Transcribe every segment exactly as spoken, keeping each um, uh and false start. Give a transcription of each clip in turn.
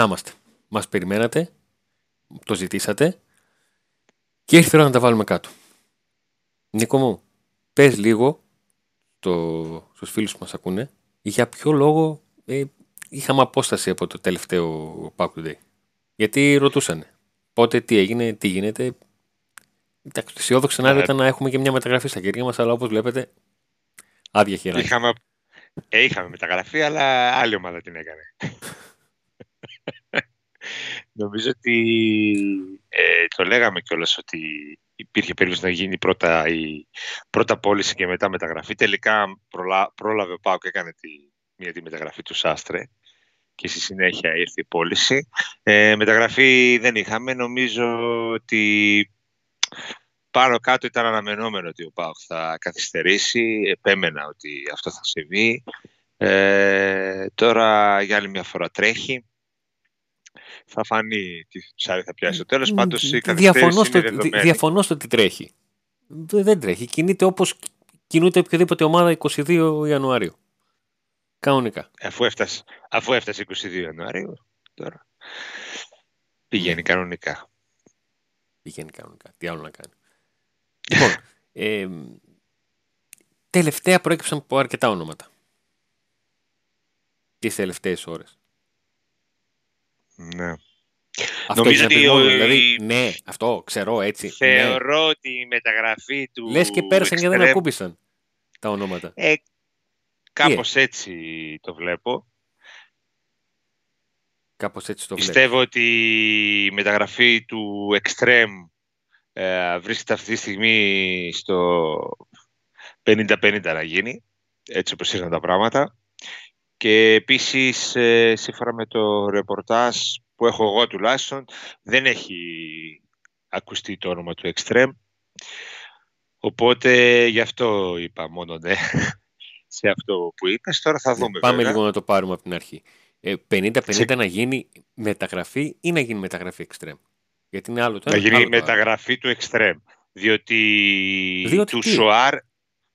να είμαστε. Μας περιμένατε, το ζητήσατε και ήρθε η ώρα να τα βάλουμε κάτω. Νίκο μου, πες λίγο το, στους φίλους που μας ακούνε για ποιο λόγο ε, είχαμε απόσταση από το τελευταίο PAOK Today. Γιατί ρωτούσανε πότε, τι έγινε, τι γίνεται. Το αισιόδοξο σενάριο ήταν να έχουμε και μια μεταγραφή στα κερδιά μας, αλλά όπως βλέπετε άδεια χειρά. Είχαμε, ε, είχαμε μεταγραφή, αλλά άλλη ομάδα την έκανε. Νομίζω ότι ε, το λέγαμε κιόλας ότι υπήρχε περίπτωση να γίνει πρώτα η πρώτα πώληση και μετά μεταγραφή. Τελικά προλα, πρόλαβε ο ΠΑΟΚ και έκανε τη, μια τη μεταγραφή του Σάστρε και στη συνέχεια ήρθε η πώληση. Ε, μεταγραφή δεν είχαμε. Νομίζω ότι πάνω κάτω ήταν αναμενόμενο ότι ο ΠΑΟΚ θα καθυστερήσει. Επέμενα ότι αυτό θα συμβεί. Ε, τώρα για άλλη μια φορά τρέχει. Θα φανεί τι ψάρι θα πιάσει στο τέλος. Πάντως η καθυστέρηση είναι δεδομένη. Διαφωνώ στο ότι τρέχει. Δεν τρέχει. Κινείται όπως κινείται οποιαδήποτε ομάδα εικοστή δεύτερη Ιανουαρίου. Κανονικά. Αφού έφτασε, αφού έφτασε εικοστή δεύτερη Ιανουαρίου, τώρα πηγαίνει κανονικά. Πηγαίνει κανονικά. Τι άλλο να κάνει. Λοιπόν, ε, τελευταία προέκυψαν από αρκετά ονόματα. Τις τελευταίες ώρες. Ναι. Αυτό νομίζω ότι ο... δηλαδή, ναι, αυτό ξέρω έτσι. Θεωρώ ναι. Τη μεταγραφή του. Λες και πέρασαν εξτρέμ... και δεν ακούμπησαν τα ονόματα. Ε, κάπως yeah. έτσι το βλέπω. Κάπως έτσι το βλέπω. Πιστεύω ότι η μεταγραφή του Extreme ε, βρίσκεται αυτή τη στιγμή στο πενήντα πενήντα να γίνει. Έτσι όπως ήρθαν τα πράγματα. Και επίσης, ε, σύμφωνα με το ρεπορτάζ που έχω εγώ τουλάχιστον, δεν έχει ακουστεί το όνομα του Extreme. Οπότε, γι' αυτό είπα μόνο ναι σε αυτό που είπες. Τώρα θα δούμε. Πάμε βέβαια λίγο να το πάρουμε από την αρχή. Ε, πενήντα πενήντα σε... να γίνει μεταγραφή ή να γίνει μεταγραφή Extreme. Γιατί είναι άλλο το ένα. Να γίνει άλλο μεταγραφή άλλο του Extreme. Διότι, διότι του, Σοάρ,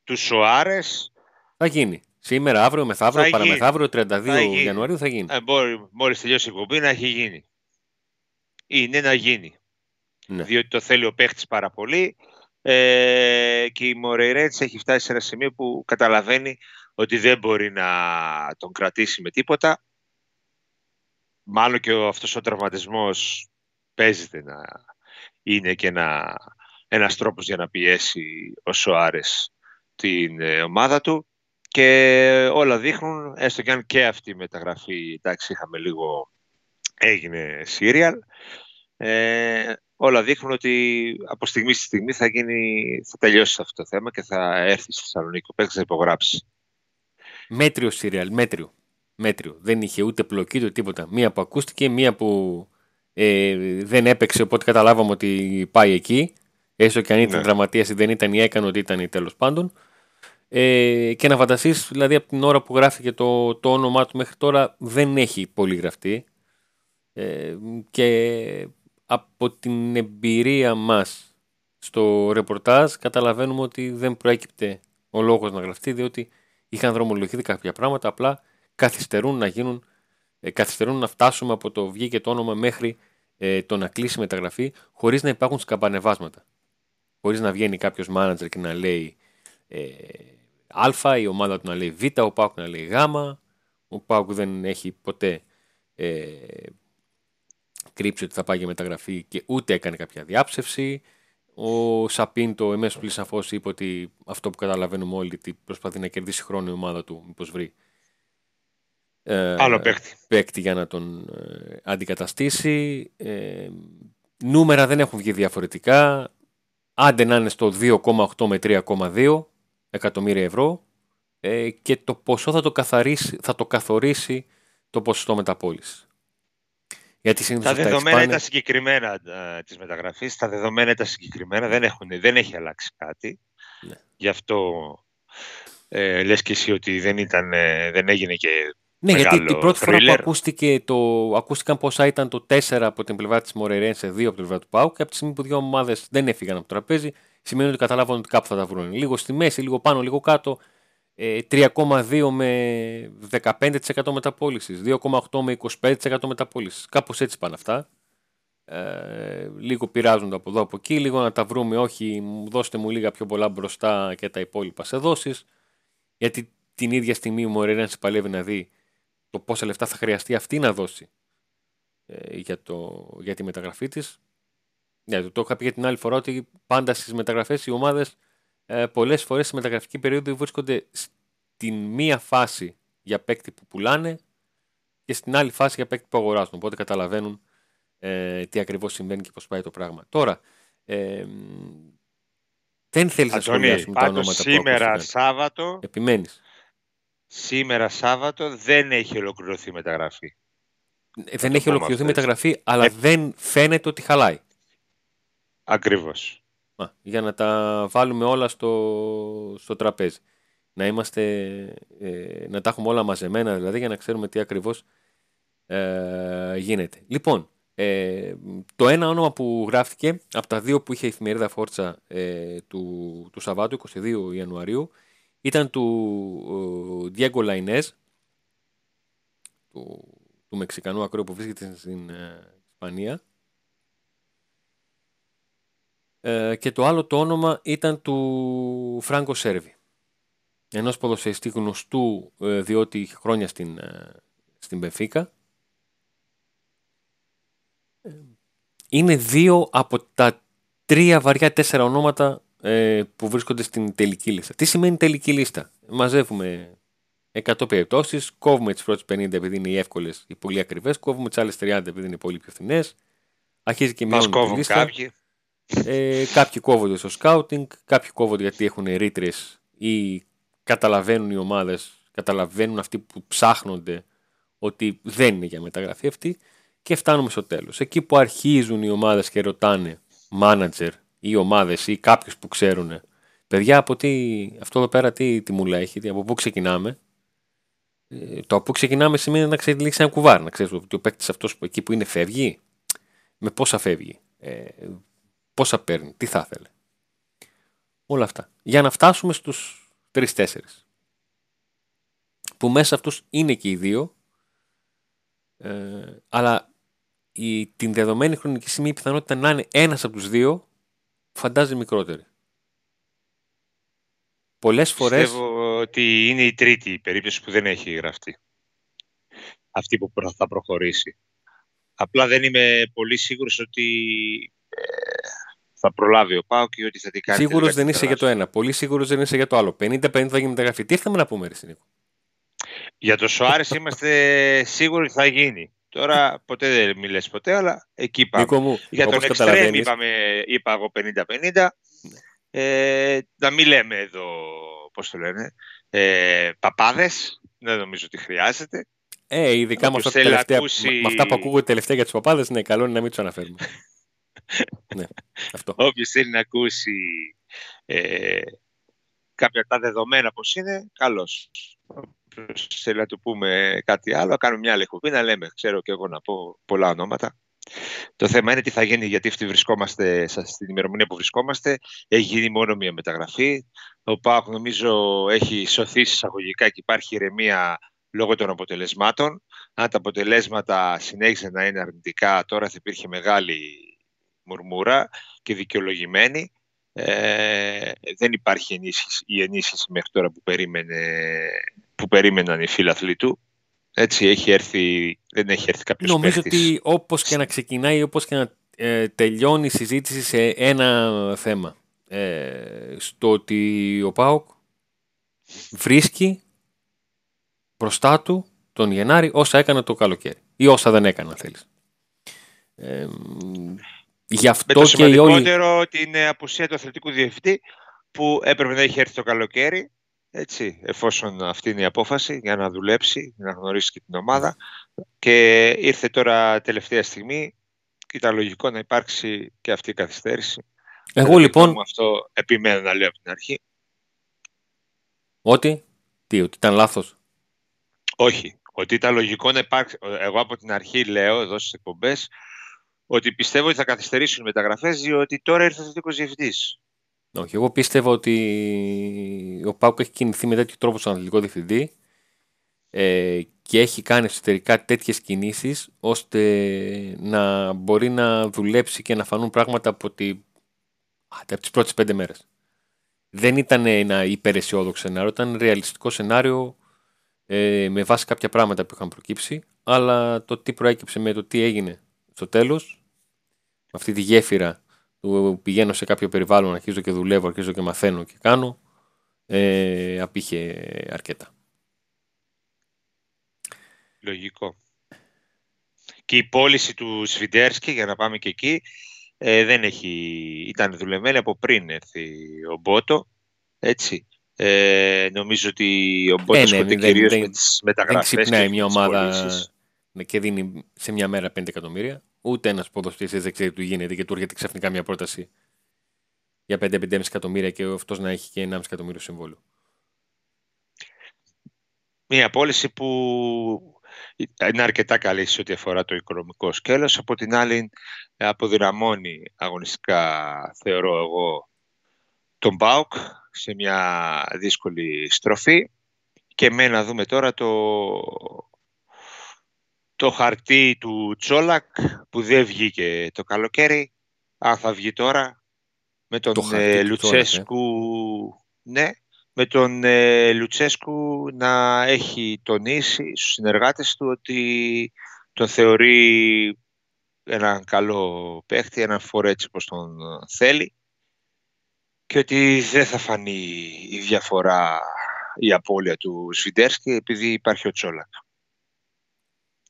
του Σοάρες... Θα γίνει. Σήμερα, αύριο, μεθαύριο, παραμεθαύριο, τριάντα δύο Ιανουαρίου θα γίνει. Ε, μπορεί, μόλις τελειώσει η εκπομπή να έχει γίνει. Είναι να γίνει. Ναι. Διότι το θέλει ο παίχτης πάρα πολύ ε, και η Μορέιρα έχει φτάσει σε ένα σημείο που καταλαβαίνει ότι δεν μπορεί να τον κρατήσει με τίποτα. Μάλλον και ο, αυτός ο τραυματισμός παίζεται να είναι και ένα, ένας τρόπος για να πιέσει ο Σοάρες την ε, ομάδα του. Και όλα δείχνουν, έστω και αν και αυτή η μεταγραφή, εντάξει, είχαμε λίγο, έγινε serial, ε, όλα δείχνουν ότι από στιγμή στη στιγμή θα, γίνει, θα τελειώσει αυτό το θέμα και θα έρθει στη Θεσσαλονίκη, ο παίκτης θα υπογράψει. Μέτριο serial, μέτριο, μέτριο. Δεν είχε ούτε πλοκή του τίποτα. Μία που ακούστηκε, μία που ε, δεν έπαιξε, οπότε καταλάβαμε ότι πάει εκεί, έστω και αν ήταν ναι. Τραυματίας ή δεν ήταν ή έκανε ότι ήταν ή τέλος πάντων. Ε, και να φανταστείς, δηλαδή από την ώρα που γράφηκε το, το όνομά του μέχρι τώρα δεν έχει πολύ γραφτεί ε, και από την εμπειρία μας στο ρεπορτάζ καταλαβαίνουμε ότι δεν προέκυπτε ο λόγος να γραφτεί διότι είχαν δρομολογηθεί κάποια πράγματα, απλά καθυστερούν να γίνουν, ε, καθυστερούν να φτάσουμε από το βγήκε το όνομα μέχρι ε, το να κλείσει μεταγραφή χωρίς να υπάρχουν σκαμπανεβάσματα, χωρίς να βγαίνει κάποιος μάνατζερ και να λέει Ε, α, η ομάδα του να λέει Β, ο ΠΑΟΚ να λέει Γ. Ο ΠΑΟΚ δεν έχει ποτέ ε, κρύψει ότι θα πάει για μεταγραφή και ούτε έκανε κάποια διάψευση. Ο Σαπίν το εμέσως πλην σαφώς είπε ότι αυτό που καταλαβαίνουμε όλοι ότι προσπαθεί να κερδίσει χρόνο η ομάδα του μήπως βρει ε, άλλο παίκτη. παίκτη για να τον ε, αντικαταστήσει. ε, Νούμερα δεν έχουν βγει διαφορετικά. Άντε να είναι στο δύο κόμμα οκτώ με τρία κόμμα δύο εκατομμύρια ευρώ ε, και το ποσό θα το, καθαρίσει, θα το καθορίσει το ποσοστό μεταπώληση. Γιατί τα δεδομένα ήταν συγκεκριμένα ε, της μεταγραφής, τα δεδομένα ήταν συγκεκριμένα, δεν, έχουν, δεν έχει αλλάξει κάτι. Ναι. Γι' αυτό ε, λες και εσύ ότι δεν, ήταν, ε, δεν έγινε και ναι, μεγάλο ναι, γιατί την πρώτη thriller. Φορά που ακούστηκε το, ακούστηκαν πόσα ήταν το τέσσερα από την πλευρά της Μορέιρα σε δύο από την πλευρά του ΠΑΟΚ και από τη στιγμή που δύο ομάδες δεν έφυγαν από το τραπέζι, σημαίνει ότι καταλάβουν ότι κάπου θα τα βρουν. Λίγο στη μέση, λίγο πάνω, λίγο κάτω. τρία κόμμα δύο με δεκαπέντε τοις εκατό μεταπώλησης, δύο κόμμα οκτώ με είκοσι πέντε τοις εκατό μεταπώλησης. Κάπως έτσι πάνε αυτά. Ε, λίγο πειράζονται από εδώ από εκεί, λίγο να τα βρούμε, όχι δώστε μου λίγα πιο πολλά μπροστά και τα υπόλοιπα σε δόσεις, γιατί την ίδια στιγμή η Μορέιρα να παλεύει να δει το πόσα λεφτά θα χρειαστεί αυτή να δώσει ε, για, το, για τη μεταγραφή της. Ναι, το, το είχα πει για την άλλη φορά ότι πάντα στις μεταγραφές οι ομάδες ε, πολλές φορές στη μεταγραφική περίοδο βρίσκονται στην μία φάση για παίκτη που πουλάνε και στην άλλη φάση για παίκτη που αγοράζουν, οπότε καταλαβαίνουν Ε, τι ακριβώς συμβαίνει και πώς πάει το πράγμα. Τώρα, ε, δεν θέλεις να σχολιάσουμε τα ονόματα σήμερα που Σάββατο, επιμένεις. Σήμερα Σάββατο δεν έχει ολοκληρωθεί η μεταγραφή. Ε, δεν έχει ολοκληρωθεί η μεταγραφή, αλλά ε... δεν φαίνεται ότι χαλάει. Ακριβώς. Α, για να τα βάλουμε όλα στο, στο τραπέζι. Να είμαστε, ε, να τα έχουμε όλα μαζεμένα, δηλαδή, για να ξέρουμε τι ακριβώς ε, γίνεται. Λοιπόν, Ε, το ένα όνομα που γράφτηκε από τα δύο που είχε η εφημερίδα Φόρτσα ε, του, του Σαββάτου εικοστή δεύτερη Ιανουαρίου ήταν του Diego Lainez, του, του Μεξικανού ακραίου που βρίσκεται στην ε, Ισπανία, ε, και το άλλο το όνομα ήταν του Φράνκο Σέρβι, ενός ποδοσφαιριστή γνωστού ε, διότι είχε χρόνια στην, ε, στην Μπενφίκα. Είναι δύο από τα τρία βαριά τέσσερα ονόματα ε, που βρίσκονται στην τελική λίστα. Τι σημαίνει τελική λίστα? Μαζεύουμε εκατό περιπτώσεις, κόβουμε τις πρώτες πενήντα επειδή είναι οι εύκολες, οι πολύ ακριβές, κόβουμε τις άλλες τριάντα επειδή είναι οι πολύ πιο φθηνές. Αρχίζει και μειώνουμε τη λίστα. Κάποιοι. Ε, κάποιοι κόβονται στο σκάουτινγκ, κάποιοι κόβονται γιατί έχουν ρήτρες ή καταλαβαίνουν οι ομάδες, καταλαβαίνουν αυτοί που ψάχνονται ότι δεν είναι για μεταγραφή αυτή. Και φτάνουμε στο τέλος. Εκεί που αρχίζουν οι ομάδες και ρωτάνε manager ή ομάδες ή κάποιους που ξέρουν, παιδιά, από τι, αυτό εδώ πέρα τι, τι μουλά έχει, τι, από πού ξεκινάμε. Ε, το από πού ξεκινάμε σημαίνει να ξέρει ένα κουβάρ, να ξέρει ότι ο παίκτης αυτός εκεί που είναι φεύγει, με πόσα φεύγει, ε, πόσα παίρνει, τι θα ήθελε. Όλα αυτά. Για να φτάσουμε στους τρεις τέσσερις. Που μέσα αυτούς είναι και οι δύο, ε, αλλά η, την δεδομένη χρονική στιγμή η πιθανότητα να είναι ένας από τους δύο φαντάζει μικρότερη. Πολλές φορές πιστεύω ότι είναι η τρίτη η περίπτωση που δεν έχει γραφτεί, αυτή που θα προχωρήσει. Απλά δεν είμαι πολύ σίγουρος ότι ε, θα προλάβει ο ΠΑΟΚ και ότι θα την κάνει. Σίγουρος δεν είσαι για το ένα, πολύ σίγουρος δεν είσαι για το άλλο. πενήντα πενήντα θα γίνει μεταγραφή. Τι ήρθαμε να πούμε, ρε Νίκο? Για το Σοάρες είμαστε σίγουροι ότι θα γίνει. Τώρα ποτέ δεν μιλές ποτέ, αλλά εκεί πάμε. Μου, για τον Extreme είπαμε, είπα εγώ πενήντα πενήντα. Ε, να μην λέμε εδώ, πώς το λένε, ε, παπάδες. Δεν νομίζω ότι χρειάζεται. Ε, ειδικά με αυτά, ακούσει... με αυτά που ακούγονται τελευταία για τους παπάδες, ναι, καλό είναι να μην τους αναφέρουμε. Ναι, αυτό. Όποιος θέλει να ακούσει ε, κάποια από τα δεδομένα πώς είναι, καλώς. Θέλει να του πούμε κάτι άλλο, κάνουμε μια άλλη εκπομπή, να λέμε, ξέρω και εγώ να πω πολλά ονόματα. Το θέμα είναι τι θα γίνει, γιατί αυτή βρισκόμαστε, στην ημερομηνία που βρισκόμαστε, έχει γίνει μόνο μια μεταγραφή. Ο ΠΑΟΚ νομίζω έχει σωθεί εισαγωγικά και υπάρχει ηρεμία λόγω των αποτελεσμάτων. Αν τα αποτελέσματα συνέχιζαν να είναι αρνητικά, τώρα θα υπήρχε μεγάλη μουρμούρα και δικαιολογημένη. Ε, δεν υπάρχει ενίσχυση, η ενίσχυση μέχρι τώρα που, περίμενε, που περίμεναν οι φίλαθλοι του. Έτσι έχει έρθει, δεν έχει έρθει κάποιος νομίζω παίχτης. Νομίζω ότι όπως και να ξεκινάει, όπως και να ε, τελειώνει η συζήτηση σε ένα θέμα, ε, στο ότι ο ΠΑΟΚ βρίσκει μπροστά του τον Γενάρη όσα έκανε το καλοκαίρι ή όσα δεν έκανε, αν θέλεις. Ε, Γι' αυτό με το και σημαντικότερο όλοι... την απουσία του αθλητικού διευθυντή που έπρεπε να έχει έρθει το καλοκαίρι, έτσι, εφόσον αυτή είναι η απόφαση, για να δουλέψει, για να γνωρίσει και την ομάδα, και ήρθε τώρα τελευταία στιγμή και ήταν λογικό να υπάρξει και αυτή η καθυστέρηση. Εγώ ε, λοιπόν μου αυτό επιμένω να λέω από την αρχή. Ότι, τι, ότι ήταν λάθος? Όχι, ότι ήταν λογικό να υπάρξει. Εγώ από την αρχή λέω εδώ στις εκπομπές ότι πιστεύω ότι θα καθυστερήσουν οι μεταγραφές, διότι τώρα ήρθε ο θετικός διευθυντής. Όχι, εγώ πίστευα ότι ο ΠΑΟΚ έχει κινηθεί με τέτοιο τρόπο στον αθλητικό διευθυντή ε, και έχει κάνει εσωτερικά τέτοιες κινήσεις ώστε να μπορεί να δουλέψει και να φανούν πράγματα από, τη... από τις πρώτες πέντε μέρες. Δεν ήταν ένα υπεραισιόδοξο σενάριο, ήταν ρεαλιστικό σενάριο ε, με βάση κάποια πράγματα που είχαν προκύψει, αλλά το τι προέκυψε με το τι έγινε στο τέλος, με αυτή τη γέφυρα του πηγαίνω σε κάποιο περιβάλλον, αρχίζω και δουλεύω, αρχίζω και μαθαίνω και κάνω, ε, απήχε αρκετά. Λογικό. Και η πώληση του Σφιντέρσκι, για να πάμε και εκεί, ε, δεν έχει... ήταν δουλεμένη από πριν έρθει ο Μπότο, έτσι. Ε, νομίζω ότι ο Μπότο ε, σκοτεί κυρίως με τις μεταγραφές. Δεν ξυπνάει μια ομάδα πωλήσεις και δίνει σε μια μέρα πέντε εκατομμύρια. Ούτε ένας ποδοσφαιριστής δεν ξέρει τι του γίνεται και του έρχεται ξαφνικά μια πρόταση για πέντε με πέντε κόμμα πέντε εκατομμύρια και αυτός να έχει και ενάμιση εκατομμύριο συμβόλου. Μια πώληση που είναι αρκετά καλή σε ό,τι αφορά το οικονομικό σκέλος. Από την άλλη αποδυναμώνει αγωνιστικά, θεωρώ εγώ, τον ΠΑΟΚ σε μια δύσκολη στροφή. Και με να δούμε τώρα το... το χαρτί του Τσόλακ που δεν βγήκε το καλοκαίρι, αν θα βγει τώρα, με τον το ε, Λουτσέσκου ε. ναι, με τον ε, Λουτσέσκου να έχει τονίσει στους συνεργάτες του ότι τον θεωρεί έναν καλό παίχτη, έναν φορέ έτσι όπως τον θέλει και ότι δεν θα φανεί η διαφορά, η απώλεια του Σφιντέρσκι επειδή υπάρχει ο Τσόλακ.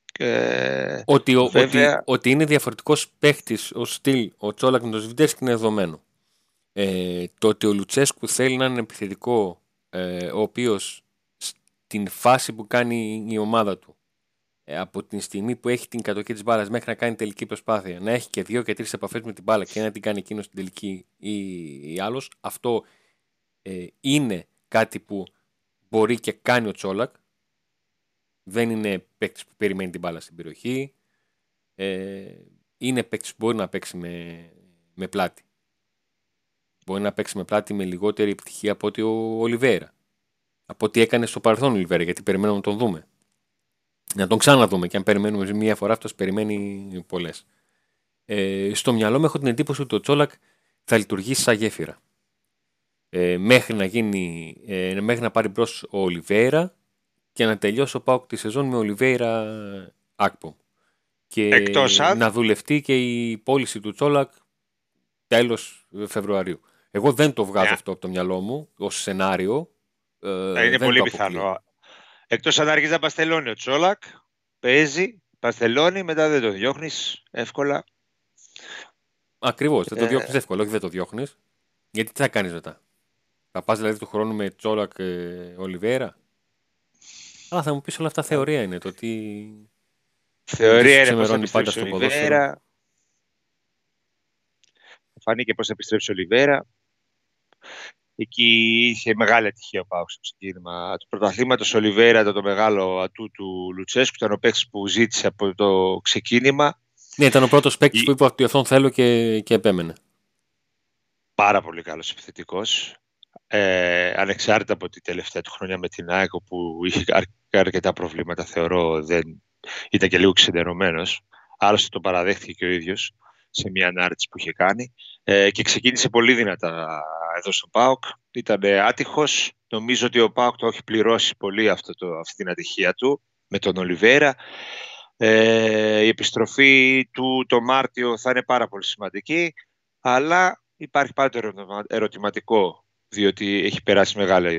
Και... Ότι, βέβαια... ότι, ότι είναι διαφορετικός παίχτης ο στυλ ο Τσόλακ με τον Σβιντέρσκι είναι δεδομένο. Ε, το ότι ο Λουτσέσκου θέλει να είναι επιθετικό ε, ο οποίος στην φάση που κάνει η ομάδα του ε, από την στιγμή που έχει την κατοχή της μπάλας μέχρι να κάνει τελική προσπάθεια να έχει και δύο και τρεις επαφές με την μπάλα και να την κάνει εκείνο στην τελική ή, ή άλλος, αυτό ε, είναι κάτι που μπορεί και κάνει ο Τσόλακ. Δεν είναι παίκτης που περιμένει την μπάλα στην περιοχή. Ε, είναι παίκτης που μπορεί να παίξει με, με πλάτη. Μπορεί να παίξει με πλάτη με λιγότερη επιτυχία από ότι ο Ολιβέιρα. Από ό,τι έκανε στο παρελθόν ο Ολιβέιρα, γιατί περιμένουμε να τον δούμε. Να τον ξαναδούμε και αν περιμένουμε μία φορά, αυτός περιμένει πολλές. Ε, στο μυαλό μου έχω την εντύπωση ότι ο Τσόλακ θα λειτουργήσει σαν γέφυρα. Ε, μέχρι, να γίνει, ε, μέχρι να πάρει μπρος ο Ολιβέιρα και να τελειώσω πάω τη σεζόν με Ολιβέιρα Ακπομ. Και εκτός αν... να δουλευτεί και η πώληση του Τσόλακ τέλος Φεβρουαρίου. Εγώ δεν το βγάζω yeah. αυτό από το μυαλό μου ως σενάριο. Θα είναι πολύ πιθανό. Εκτός αν αρχίζει να παστελώνει ο Τσόλακ, παίζει, παστελώνει, μετά δεν το διώχνεις εύκολα. Ακριβώς, δεν το διώχνεις εύκολα, όχι δεν το διώχνεις. Γιατί τι θα κάνεις μετά? Θα πας δηλαδή του χρόνου με Τσόλακ Ολιβέιρα. Αλλά θα μου πεις όλα αυτά θεωρία είναι το τι θεωρία είναι πως θα επιστρέψει ο Λιβέρα. Φανήκε πως θα επιστρέψει ο Λιβέρα. Εκεί είχε μεγάλη ατυχία ο ΠΑΟΚ στο ξεκίνημα του πρωταθλήματος. Ο Λιβέρα ήταν το μεγάλο ατού του Λουτσέσκου. Ήταν ο παίκτης που ζήτησε από το ξεκίνημα. Ναι, ήταν ο πρώτος παίκτης Η... που είπε ότι αυτόν θέλω και, και επέμενε. Πάρα πολύ καλός επιθετικός. Ε, ανεξάρτητα από τη τελευταία του χρόνια με την ΑΕΚ που είχε αρ, αρκετά προβλήματα, θεωρώ δεν, ήταν και λίγο ξεντερωμένος, άλλωστε το παραδέχτηκε και ο ίδιος σε μια ανάρτηση που είχε κάνει ε, και ξεκίνησε πολύ δυνατά εδώ στον ΠΑΟΚ, ήταν άτυχος. Νομίζω ότι ο ΠΑΟΚ το έχει πληρώσει πολύ αυτό το, αυτή την ατυχία του με τον Ολιβέιρα. Ε, η επιστροφή του το Μάρτιο θα είναι πάρα πολύ σημαντική, αλλά υπάρχει πάντα ερωτηματικό διότι έχει περάσει μεγάλο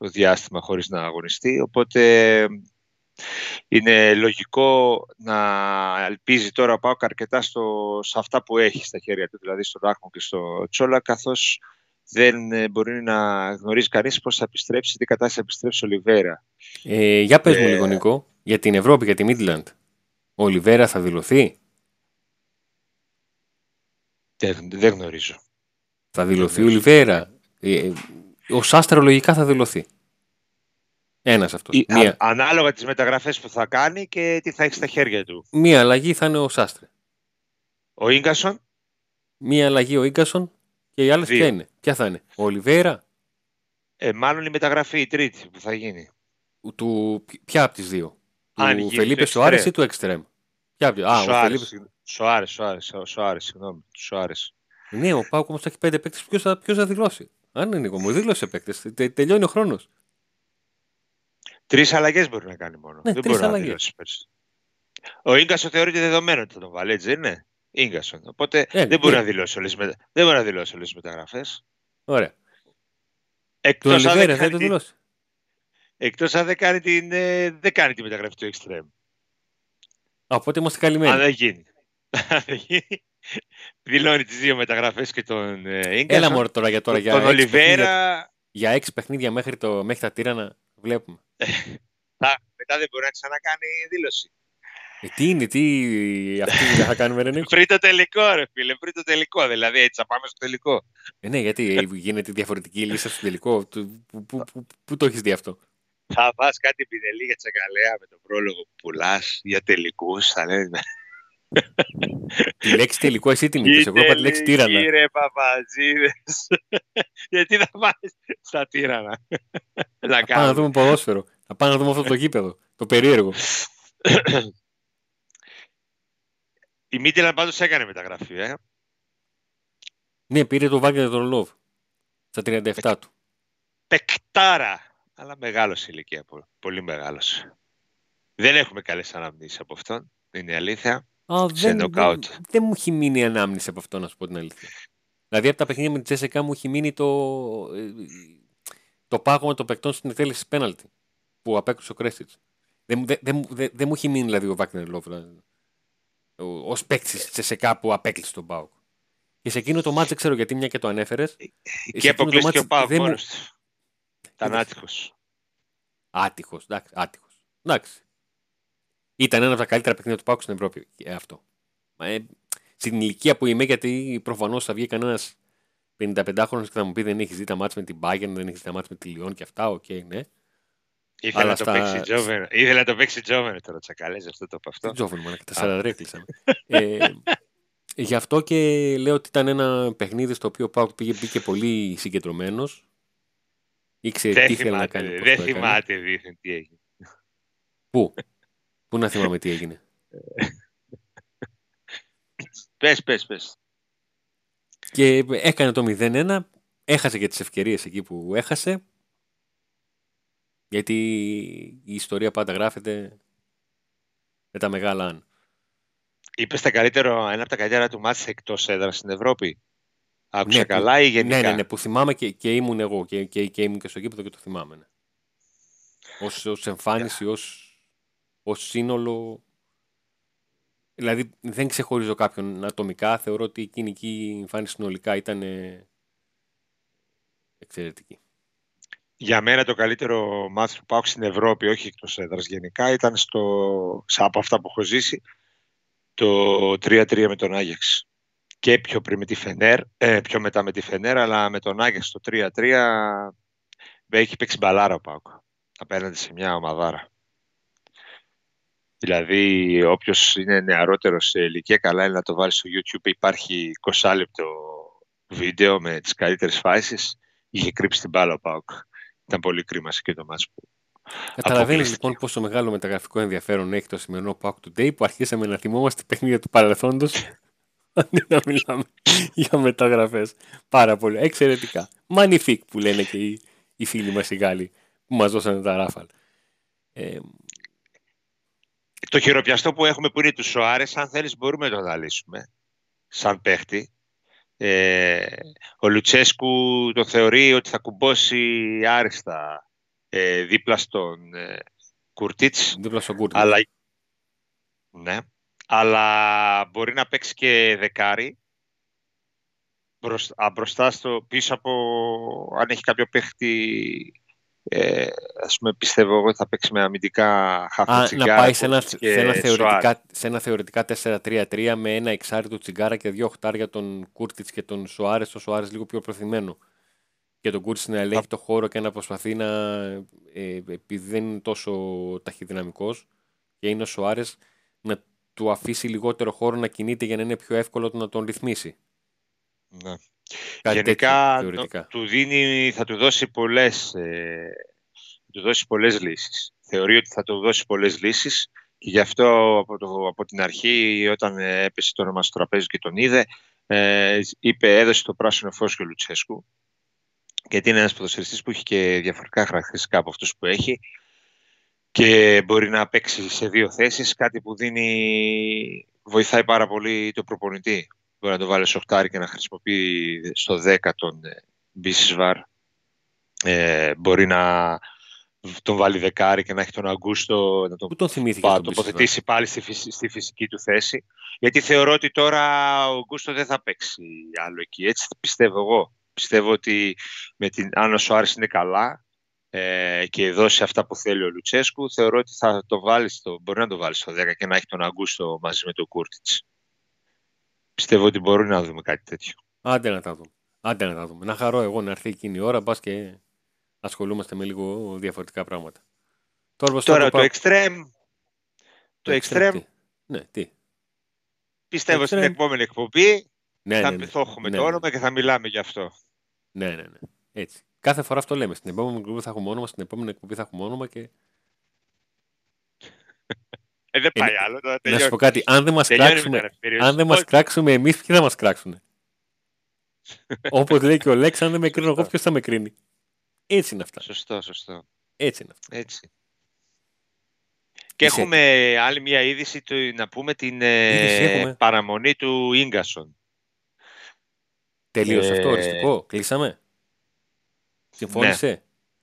διάστημα χωρίς να αγωνιστεί, οπότε είναι λογικό να ελπίζει τώρα ο ΠΑΟΚ αρκετά στο, σε αυτά που έχει στα χέρια του, δηλαδή στον Ράχμο και στο Τσόλα, καθώς δεν μπορεί να γνωρίζει κανείς πώς θα επιστρέψει, τι κατάσταση θα επιστρέψει ο Λιβέρα. Ε, για πες ε... μου λίγο Νικό, για την Ευρώπη, για τη Μίτλαντ, ο Λιβέρα θα δηλωθεί? Δεν, δεν γνωρίζω. Θα δηλωθεί ο Λιβέρα? Ο Σάστρε λογικά θα δηλωθεί. Ένας αυτός. Η, Μία... α, ανάλογα τις μεταγραφές που θα κάνει και τι θα έχει στα χέρια του. Μία αλλαγή θα είναι ο Σάστρε. Ο Ίνγκασον. Μία αλλαγή ο Ίνγκασον Και οι άλλες ποια είναι, ποια θα είναι, ο Ολιβέιρα. Ε, μάλλον η μεταγραφή, η τρίτη που θα γίνει. Του, ποια από τις δύο, αν του Φελίπε Σοάρες ή του Εξτρέμ. Ποια από Σοάρες, συγγνώμη, Σοάρες. Ναι, ο ΠΑΟΚ όμως έχει πέντε παίκτες, ποιος θα, ποιος θα δηλώσει. Αν είναι εγώ, μου δήλωσε παίκτες, τε, τελειώνει ο χρόνος. Τρεις αλλαγές μπορεί να κάνει μόνο. Ναι, δεν μπορεί αλλαγές να δηλώσει πέρσι. Ο Ίνγκασον θεωρείται δεδομένο ότι θα τον βάλει, έτσι δεν είναι. Ίνγκασον. Οπότε ε, δεν μπορεί ε. να δηλώσει όλες τις μεταγραφές. Ωραία. Εκτός αν δεν κάνει, την... Εκτός αν δεν κάνει την, δεν κάνει τη μεταγραφή του Extreme. Οπότε είμαστε καλυμμένοι. Αν δεν γίνει. Δηλώνει τις δύο μεταγραφές και τον Ίνγκασον. Έλα μόνο τώρα για τώρα. Τον Ολιβέρα. Για έξι παιχνίδια μέχρι, το, μέχρι τα τύρανα βλέπουμε. Μετά δεν μπορεί να ξανακάνει δήλωση. Ε, τι είναι, τι αυτή θα κάνουμε, ρε Νίκο. Πριν το τελικό, ρε φίλε, πριν το τελικό. Δηλαδή, έτσι θα πάμε στο τελικό. Ε, ναι, γιατί γίνεται διαφορετική λύση στο τελικό. Πού το έχεις δει αυτό. Θα βάζεις κάτι πινελή για τσακαλέα με τον πρόλογο που πουλάς για τελικούς, θα λένε. Τη λέξη τελικό, εσύ την είπες. Εγώ είπα τη λέξη τύρανα. Κύριε Παπατζίδες, γιατί θα πάμε στα τύρανα. Θα πάμε να δούμε ποδόσφαιρο. Θα πάμε να δούμε αυτό το γήπεδο. Το περίεργο. Η Μίτλαντ πάντως έκανε μεταγραφή, ε. Ναι, πήρε το Βάγκνερ Λοβ στα τριάντα επτά Πεκ... του. Πεκτάρα, αλλά μεγάλος ηλικία, πολύ μεγάλος. Δεν έχουμε καλές αναμνήσεις από αυτόν, είναι η αλήθεια. Α, δεν, δεν, δεν μου έχει μείνει ανάμνηση από αυτόν, να σου πω την αλήθεια. Δηλαδή από τα παιχνίδια με την ΤΣΣΚΑ μου έχει μείνει το, το πάγωμα των παικτών στην εκτέλεση πέναλτι που απέκτησε ο Κρέστιτς. Δεν, δε, δε, δε, δε μου έχει μείνει δηλαδή ο Βάγνερ Λοβ ως παίκτης ΤΣΣΚΑ που απέκλεισε τον ΠΑΟΚ. Και σε εκείνο το μάτς δεν ξέρω γιατί, μια και το ανέφερες. Και αποκλείστηκε ο ΠΑΟΚ μόνος του. Ήταν άτυχος. Άτυχος, εντάξει, άτυχος. Εντάξει. Ήταν ένα από τα καλύτερα παιχνίδια του ΠΑΟΚ στην Ευρώπη αυτό. Μα, ε, στην ηλικία που είμαι, γιατί προφανώς θα βγει κανένας πενήντα πεντάχρονος και θα μου πει δεν έχεις δει τα μάτς με την Bayern, δεν έχεις δει τα μάτς με τη Λιόν και αυτά, οκ, okay, ναι. Ήθελα να, στα... Τζόβεν, ήθελα να το παίξει Τζόβεν τώρα, τσακαλέζε αυτό το από αυτό. Τζόβεν, μόνο και τα σαραντρία κλείσαμε. ε, γι' αυτό και λέω ότι ήταν ένα παιχνίδι στο οποίο ο ΠΑΟΚ πήγε, πήγε πολύ συγκεντρωμένος. Ήξερε δεν τι ήθελε να κάνει. Δεν θυμάται δίθεν τι έγινε. Πού? Πού να θυμάμαι τι έγινε. πες, πες, πες. Και έκανε το μηδέν ένα, έχασε και τις ευκαιρίες εκεί που έχασε. Γιατί η ιστορία πάντα γράφεται με τα μεγάλα αν. Είπες τα καλύτερο, ένα από τα καλύτερα του μάτς εκτός έδρας στην Ευρώπη. Άκουσα ναι, καλά ή γενικά. Ναι, ναι, ναι, που θυμάμαι και, και ήμουν εγώ και, και, και ήμουν και στο γήπεδο και το θυμάμαι. Ναι. Ως, ως εμφάνιση, yeah. ως, ως σύνολο. Δηλαδή δεν ξεχωρίζω κάποιον ατομικά. Θεωρώ ότι η κοινική εμφάνιση συνολικά ήταν εξαιρετική. Για μένα το καλύτερο μάτς του ΠΑΟΚ στην Ευρώπη, όχι εκτός έδρας γενικά, ήταν στο, από αυτά που έχω ζήσει, το τρία τρία με τον Άγιεξ. Και πιο πριν με τη Φενέρ, ε, πιο μετά με τη Φενέρ, αλλά με τον Άγιεξ το τρία τρία έχει παίξει μπαλάρα ο ΠΑΟΚ απέναντι σε μια ομαδάρα. Δηλαδή όποιος είναι νεαρότερος σε ηλικία, καλά είναι να το βάλει στο YouTube. Υπάρχει είκοσι λεπτό βίντεο με τις καλύτερες φάσεις. Είχε κρύψει την μπάλα ο ΠΑΟΚ. Ήταν πολύ κρίμα και το μάτς που. Καταλαβαίνεις λοιπόν πόσο μεγάλο μεταγραφικό ενδιαφέρον έχει το σημερινό PAOK Today που αρχίσαμε να θυμόμαστε παιχνίδια του παρελθόντος αντί να μιλάμε για μεταγραφές. Πάρα πολύ. Εξαιρετικά. Magnifique που λένε και οι, οι φίλοι μας οι Γάλλοι που μας δώσανε τα ράφαλ. Ε, το χειροπιαστό που έχουμε που είναι του Σοάρες, αν θέλεις μπορούμε να το αναλύσουμε σαν παίχτη. Ε, ο Λουτσέσκου το θεωρεί ότι θα κουμπώσει άριστα ε, δίπλα στον ε, Κούρτιτς, δίπλα στον Κούρτιτς. Αλλά, ναι, αλλά μπορεί να παίξει και δεκάρι μπροστά, μπροστά στο, πίσω από, αν έχει κάποιο παίχτη ε, ας πούμε, πιστεύω εγώ θα παίξει με αμυντικά χαφοτσιγκάρα. Να πάει σε ένα, σε, ένα θεωρητικά, σε ένα θεωρητικά τέσσερα τρία τρία με ένα εξάρι του Τσιγκάρα και δύο οχτάρια τον Κούρτιτς και τον Σοάρες. Ο Σοάρες λίγο πιο προθυμένο. Και τον Κούρτιτς να ελέγχει το χώρο και να προσπαθεί να. Ε, επειδή δεν είναι τόσο ταχυδυναμικός και είναι ο Σοάρες, να του αφήσει λιγότερο χώρο να κινείται για να είναι πιο εύκολο να τον ρυθμίσει. Ναι. Κάτι γενικά τέτοιο, του δίνει, θα του δώσει πολλές, ε, του δώσει πολλές λύσεις. Θεωρεί ότι θα του δώσει πολλές λύσεις και γι' αυτό από, το, από την αρχή όταν έπεσε το όνομα στο τραπέζι και τον είδε, ε, είπε, έδωσε το πράσινο φως και ο Λουτσέσκου, γιατί είναι ένας ποδοσφαιριστής που έχει και διαφορετικά χαρακτηριστικά από αυτούς που έχει και μπορεί να παίξει σε δύο θέσεις, κάτι που δίνει, βοηθάει πάρα πολύ το προπονητή. Μπορεί να το βάλει στο οκτάρι και να χρησιμοποιεί στο δέκα τον Μπισβάρ. Ε, μπορεί να τον βάλει δεκάρι και να έχει τον Αγκούστο, να τον, τον πα, τοποθετήσει πάλι στη, φυσ, στη φυσική του θέση. Γιατί θεωρώ ότι τώρα ο Αγκούστο δεν θα παίξει άλλο εκεί. Έτσι πιστεύω εγώ. Πιστεύω ότι με την, αν ο Σοάρης είναι καλά ε, και δώσει αυτά που θέλει ο Λουτσέσκου, θεωρώ ότι θα το βάλει στο, μπορεί να το βάλει στο δέκα και να έχει τον Αγκούστο μαζί με τον Κούρτιτς. Πιστεύω ότι μπορούμε να δούμε κάτι τέτοιο. Άντε να τα δούμε. Άντε να τα δούμε. Να χαρώ εγώ να έρθει εκείνη η ώρα, μπας και ασχολούμαστε με λίγο διαφορετικά πράγματα. Τώρα, Τώρα το extreme. Το extreme. Ναι, τι. Πιστεύω extreme. Στην επόμενη εκπομπή ναι, θα ναι, ναι. έχουμε ναι, το όνομα ναι. και θα μιλάμε γι' αυτό. Ναι, ναι, ναι. Έτσι. Κάθε φορά αυτό λέμε. Στην επόμενη εκπομπή θα έχουμε όνομα, στην επόμενη εκπομπή θα έχουμε όνομα και... Ε, δεν πάει ε, άλλο. Τώρα, να σου πω κάτι. Αν δεν μας κράξουμε, κράξουμε εμείς, ποιοι θα μας κράξουν. Όπως λέει και ο Λέξ, αν δεν με κρίνω εγώ, ποιος θα με κρίνει. Έτσι είναι αυτά. Σωστό, σωστό. Έτσι είναι αυτά. Έτσι. Και Είσαι. έχουμε άλλη μια είδηση, του, να πούμε την ε, παραμονή του Ίνγκασον. Τελείωσε ε... αυτό, οριστικό. Κλείσαμε. Συμφώνησε. Ναι.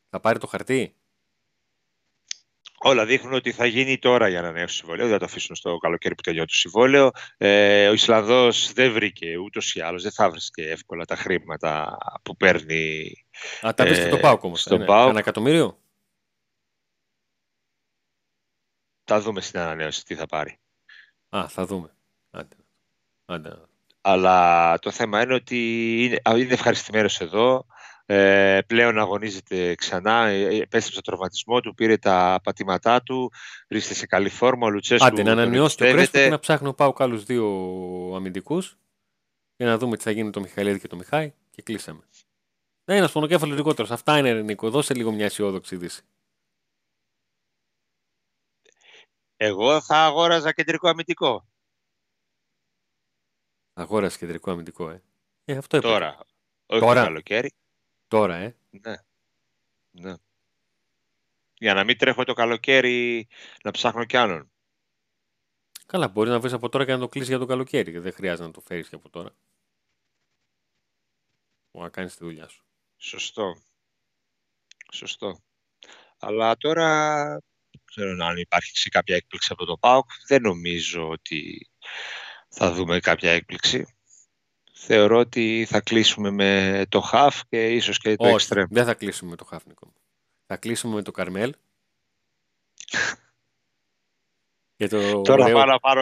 Θα πάρει το χαρτί. Όλα δείχνουν ότι θα γίνει τώρα για να ανανέωση συμβόλαιο. Δεν θα το αφήσουν στο καλοκαίρι που τελειώνει το συμβόλαιο. Ε, ο Ισλανδός δεν βρήκε ούτως ή άλλως, δεν θα βρίσκε εύκολα τα χρήματα που παίρνει. Α, τα βρίσκεται ε, το ΠΑΟΚ όμως. Στον ΠΑΟΚ. Ένα εκατομμύριο. Θα δούμε στην ανανέωση τι θα πάρει. Α, θα δούμε. Άντε. Άντε. Αλλά το θέμα είναι ότι είναι, είναι ευχαριστημένος εδώ. Ε, πλέον αγωνίζεται ξανά, επέστρεψε τον τραυματισμό του, πήρε τα πατήματά του, βρίσκεται σε καλή φόρμα. Ο Λουτσέσκου. Άντε να ανανεώσει το Κρέστιτς και να ψάχνω πάω άλλους δύο αμυντικούς για να δούμε τι θα γίνει με τον Μιχαηλίδη και τον Μιχάη και κλείσαμε. Ναι, ένα πονοκέφαλο λιγότερο. Αυτά είναι, Νίκο. Δώσε λίγο μια αισιόδοξη είδηση. Εγώ θα αγόραζα κεντρικό αμυντικό. Αγόραζα κεντρικό αμυντικό, ε. ε αυτό τώρα. Είπα. Όχι τώρα. Καλοκαίρι. Τώρα, ε. Ναι. ναι. Για να μην τρέχω το καλοκαίρι να ψάχνω κι άλλον. Καλά, μπορεί να βρεις από τώρα και να το κλείσεις για το καλοκαίρι. Και δεν χρειάζεται να το φέρεις και από τώρα. Να κάνεις τη δουλειά σου. Σωστό. Σωστό. Αλλά τώρα δεν ξέρω αν υπάρχει κάποια έκπληξη από το ΠΑΟΚ. Δεν νομίζω ότι θα δούμε κάποια έκπληξη. Θεωρώ ότι θα κλείσουμε με το χαφ και ίσως και το Όχι, extreme. Δεν θα κλείσουμε με το χαφ, Νίκο. Θα κλείσουμε με το Καρμέλ. το τώρα ωραίο... πάρω, πάρω,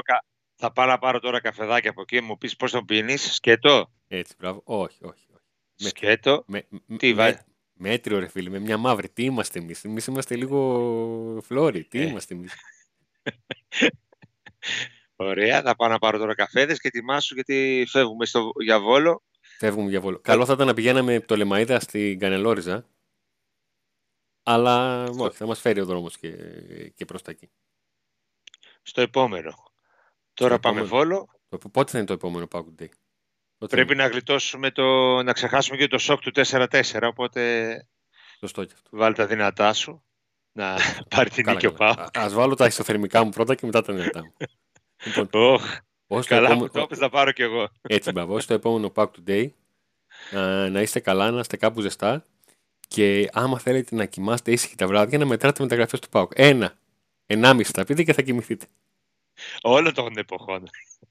θα πάω να πάρω τώρα καφεδάκι από εκεί. Μου πεις πώς τον πίνεις. Σκέτο. Έτσι, μπράβο. Όχι, όχι. όχι. Σκέτο. Με, τι βάζει. Με, μέτριο ρε φίλε, με μια μαύρη. Τι είμαστε εμείς. Εμείς είμαστε λίγο φλόροι. Τι ε. είμαστε εμείς. Ωραία, θα πάω να πάρω τώρα καφέδες και ετοιμάσου γιατί φεύγουμε στο... για Βόλο. Φεύγουμε για Βόλο. Καλό θα ήταν να πηγαίναμε από το Λεμαΐδα στην Κανελόριζα, αλλά στο... όχι, θα μας φέρει ο δρόμος και, και προς τα εκεί. Στο επόμενο. Τώρα στο πάμε επόμενο. Βόλο. Πότε θα είναι το επόμενο PAOK Today? Πρέπει είναι. να γλιτώσουμε, το... να ξεχάσουμε και το σοκ του τέσσερα τέσσερα, οπότε αυτό. βάλει τα δυνατά σου να πάρει την νίκη ο PAOK. Ας βάλω τα ισοθερμικά μου πρώτα και μετά τα δυνατά μου. Λοιπόν, oh, καλά επόμενο... που το έπαιζα, πάρω κι εγώ. Έτσι, μπράβο. Στο επόμενο PAOK Today να, να είστε καλά, να είστε κάπου ζεστά και άμα θέλετε να κοιμάστε ήσυχοι τα βράδια να μετράτε μεταγραφές του PAOK. Ένα, ενάμιση θα πείτε και θα κοιμηθείτε. Όλων των εποχών.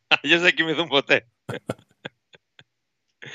Αλλιώς δεν κοιμηθούν ποτέ.